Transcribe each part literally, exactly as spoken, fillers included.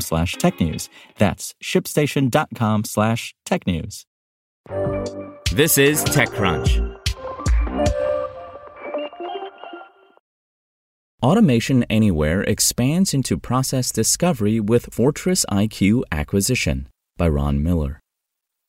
slash tech news. That's ShipStation.com slash tech news. This is TechCrunch. Automation Anywhere expands into process discovery with FortressIQ acquisition by Ron Miller.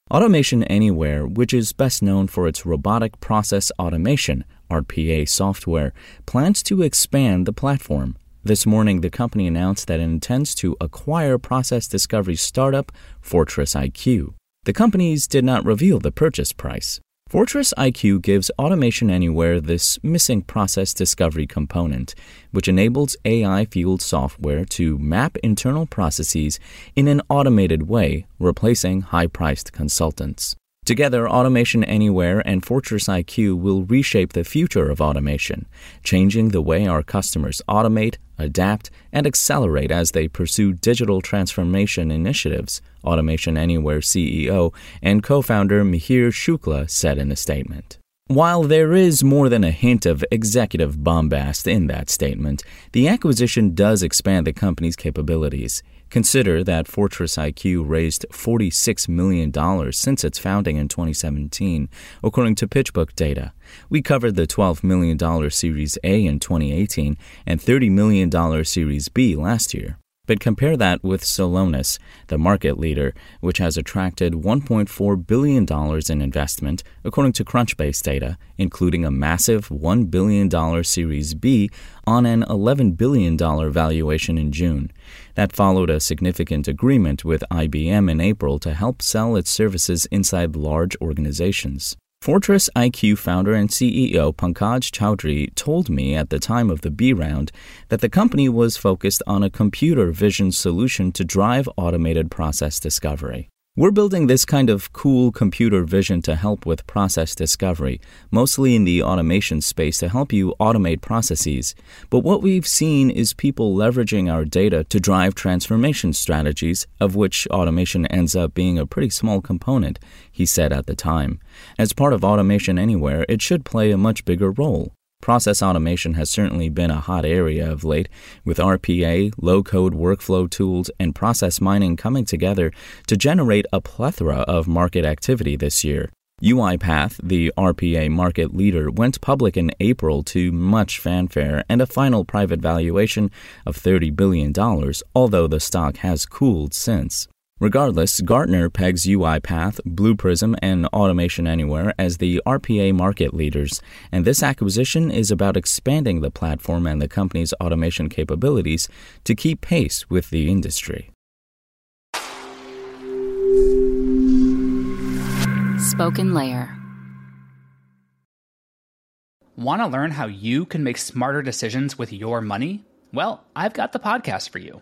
Automation Anywhere, which is best known for its robotic process automation, R P A software, plans to expand the platform. This morning, the company announced that it intends to acquire process discovery startup FortressIQ. The companies did not reveal the purchase price. FortressIQ gives Automation Anywhere this missing process discovery component, which enables A I-fueled software to map internal processes in an automated way, replacing high-priced consultants. Together, Automation Anywhere and FortressIQ will reshape the future of automation, changing the way our customers automate, adapt, and accelerate as they pursue digital transformation initiatives, Automation Anywhere C E O and co-founder Mihir Shukla said in a statement. While there is more than a hint of executive bombast in that statement, the acquisition does expand the company's capabilities. Consider that FortressIQ raised forty-six million dollars since its founding in twenty seventeen, according to PitchBook data. We covered the twelve million dollars Series A in twenty eighteen and thirty million dollars Series B last year. But compare that with Solonis, the market leader, which has attracted one point four billion dollars in investment, according to Crunchbase data, including a massive one billion dollars Series B on an eleven billion dollars valuation in June. That followed a significant agreement with I B M in April to help sell its services inside large organizations. FortressIQ founder and C E O Pankaj Chaudhry told me at the time of the B round that the company was focused on a computer vision solution to drive automated process discovery. We're building this kind of cool computer vision to help with process discovery, mostly in the automation space to help you automate processes. But what we've seen is people leveraging our data to drive transformation strategies, of which automation ends up being a pretty small component, he said at the time. As part of Automation Anywhere, it should play a much bigger role. Process automation has certainly been a hot area of late, with R P A, low-code workflow tools, and process mining coming together to generate a plethora of market activity this year. UiPath, the R P A market leader, went public in April to much fanfare and a final private valuation of thirty billion dollars, although the stock has cooled since. Regardless, Gartner pegs UiPath, Blue Prism, and Automation Anywhere as the R P A market leaders, and this acquisition is about expanding the platform and the company's automation capabilities to keep pace with the industry. Spoken Layer. Want to learn how you can make smarter decisions with your money? Well, I've got the podcast for you.